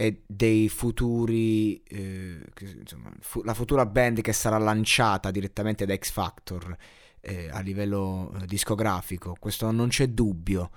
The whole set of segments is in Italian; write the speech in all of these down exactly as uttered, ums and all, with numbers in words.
e dei futuri eh, insomma, fu- la futura band che sarà lanciata direttamente da X Factor eh, a livello eh, discografico. Questo non c'è dubbio.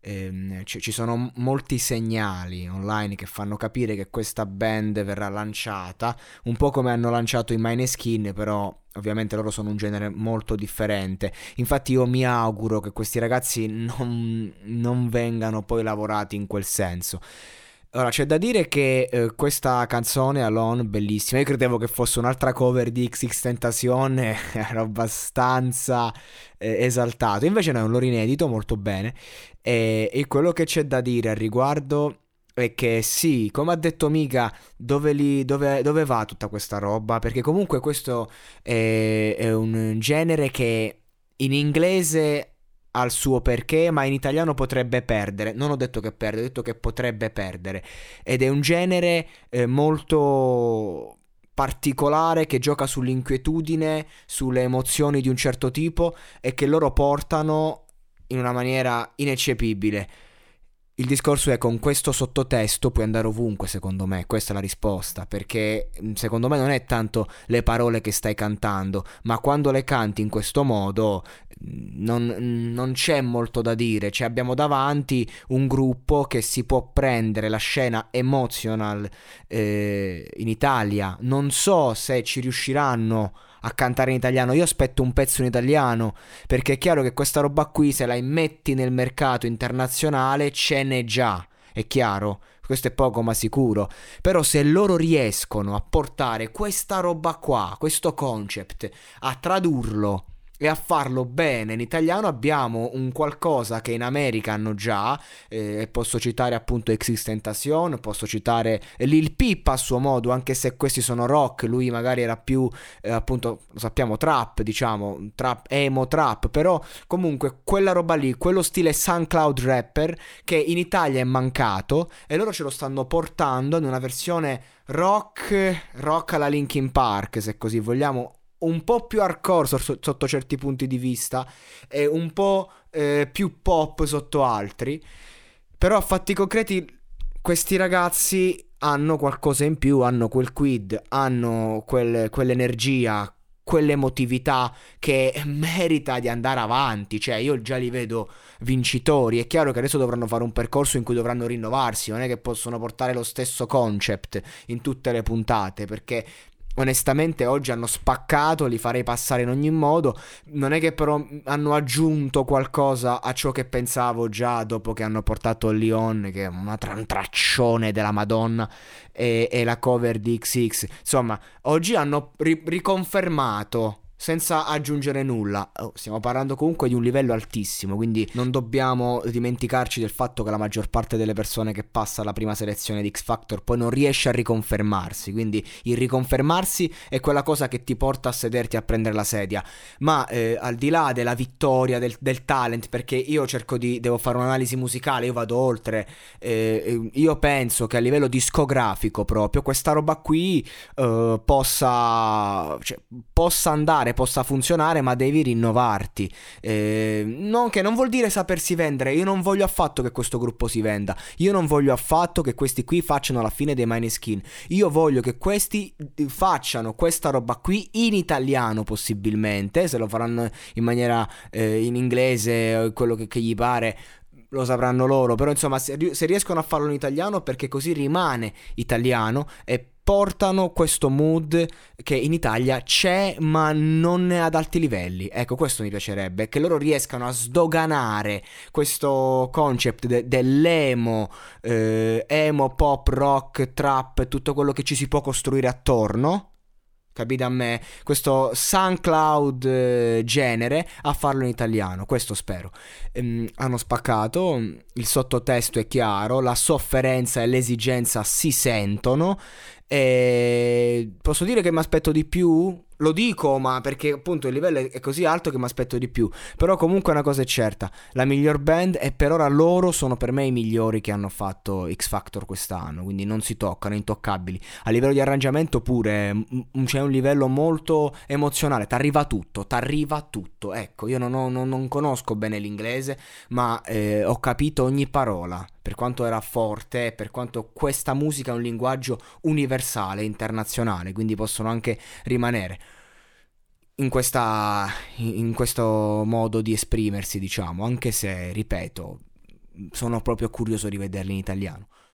eh, c- ci sono molti segnali online che fanno capire che questa band verrà lanciata, un po' come hanno lanciato i Måneskin, però ovviamente loro sono un genere molto differente. Infatti io mi auguro che questi ragazzi non, non vengano poi lavorati in quel senso. Allora, c'è da dire che eh, questa canzone Alone, bellissima. Io credevo che fosse un'altra cover di XXXTentacion, ero abbastanza eh, esaltato. Invece no, è un loro inedito, molto bene. E, e quello che c'è da dire al riguardo è che sì, come ha detto Mika, dove, li, dove, dove va tutta questa roba? Perché comunque questo è, è un genere che in inglese al suo perché, ma in italiano potrebbe perdere. Non ho detto che perde, ho detto che potrebbe perdere. Ed è un genere eh, molto particolare, che gioca sull'inquietudine, sulle emozioni di un certo tipo e che loro portano in una maniera ineccepibile. Il discorso è, con questo sottotesto puoi andare ovunque, secondo me. Questa è la risposta, perché secondo me non è tanto le parole che stai cantando, ma quando le canti in questo modo non, non c'è molto da dire. Cioè, abbiamo davanti un gruppo che si può prendere la scena emotional eh, in Italia. Non so se ci riusciranno a cantare in italiano. Io aspetto un pezzo in italiano, perché è chiaro che questa roba qui, se la immetti nel mercato internazionale, ce n'è già, è chiaro, questo è poco ma sicuro. Però se loro riescono a portare questa roba qua, questo concept, a tradurlo e a farlo bene in italiano, abbiamo un qualcosa che in America hanno già. eh, posso citare appunto XXXTentacion, posso citare Lil Peep a suo modo, anche se questi sono rock, lui magari era più eh, appunto, lo sappiamo, trap, diciamo trap, emo trap, però comunque quella roba lì, quello stile SoundCloud rapper che in Italia è mancato, e loro ce lo stanno portando in una versione rock rock alla Linkin Park, se così vogliamo, un po' più hardcore sotto certi punti di vista e un po' eh, più pop sotto altri. Però a fatti concreti questi ragazzi hanno qualcosa in più, hanno quel quid, hanno quel, quell'energia, quell'emotività che merita di andare avanti. Cioè, io già li vedo vincitori. È chiaro che adesso dovranno fare un percorso in cui dovranno rinnovarsi, non è che possono portare lo stesso concept in tutte le puntate, perché onestamente oggi hanno spaccato, li farei passare in ogni modo. Non è che però hanno aggiunto qualcosa a ciò che pensavo già dopo che hanno portato Leon, che è una tra- un traccione della Madonna, e-, e la cover di X X. Insomma, oggi hanno ri- riconfermato senza aggiungere nulla. Oh, stiamo parlando comunque di un livello altissimo, quindi non dobbiamo dimenticarci del fatto che la maggior parte delle persone che passa alla prima selezione di X Factor poi non riesce a riconfermarsi, quindi il riconfermarsi è quella cosa che ti porta a sederti a prendere la sedia. Ma eh, al di là della vittoria, del, del talent, perché io cerco di, devo fare un'analisi musicale, io vado oltre, eh, io penso che a livello discografico proprio questa roba qui eh, possa, cioè, possa andare possa funzionare, ma devi rinnovarti. Eh, non che non vuol dire sapersi vendere. Io non voglio affatto che questo gruppo si venda, io non voglio affatto che questi qui facciano la fine dei Måneskin. Io voglio che questi facciano questa roba qui in italiano, possibilmente. Se lo faranno in maniera eh, in inglese, quello che, che gli pare, lo sapranno loro. Però insomma, se, se riescono a farlo in italiano, perché così rimane italiano e portano questo mood che in Italia c'è ma non ad alti livelli. Ecco, questo mi piacerebbe, che loro riescano a sdoganare questo concept de- dell'emo, eh, emo, pop, rock, trap, tutto quello che ci si può costruire attorno, capite a me? Questo SoundCloud eh, genere, a farlo in italiano, questo spero. Ehm, hanno spaccato, il sottotesto è chiaro, la sofferenza e l'esigenza si sentono. E posso dire che mi aspetto di più? Lo dico, ma perché appunto il livello è così alto che mi aspetto di più. Però comunque una cosa è certa, la miglior band, e per ora loro sono per me i migliori che hanno fatto X Factor quest'anno. Quindi non si toccano, intoccabili. A livello di arrangiamento pure m- c'è un livello molto emozionale. T'arriva tutto, t'arriva tutto. Ecco, io non, ho, non, non conosco bene l'inglese, ma eh, ho capito ogni parola, per quanto era forte, per quanto questa musica è un linguaggio universale, internazionale, quindi possono anche rimanere in questa, in questo modo di esprimersi, diciamo, anche se, ripeto, sono proprio curioso di vederli in italiano.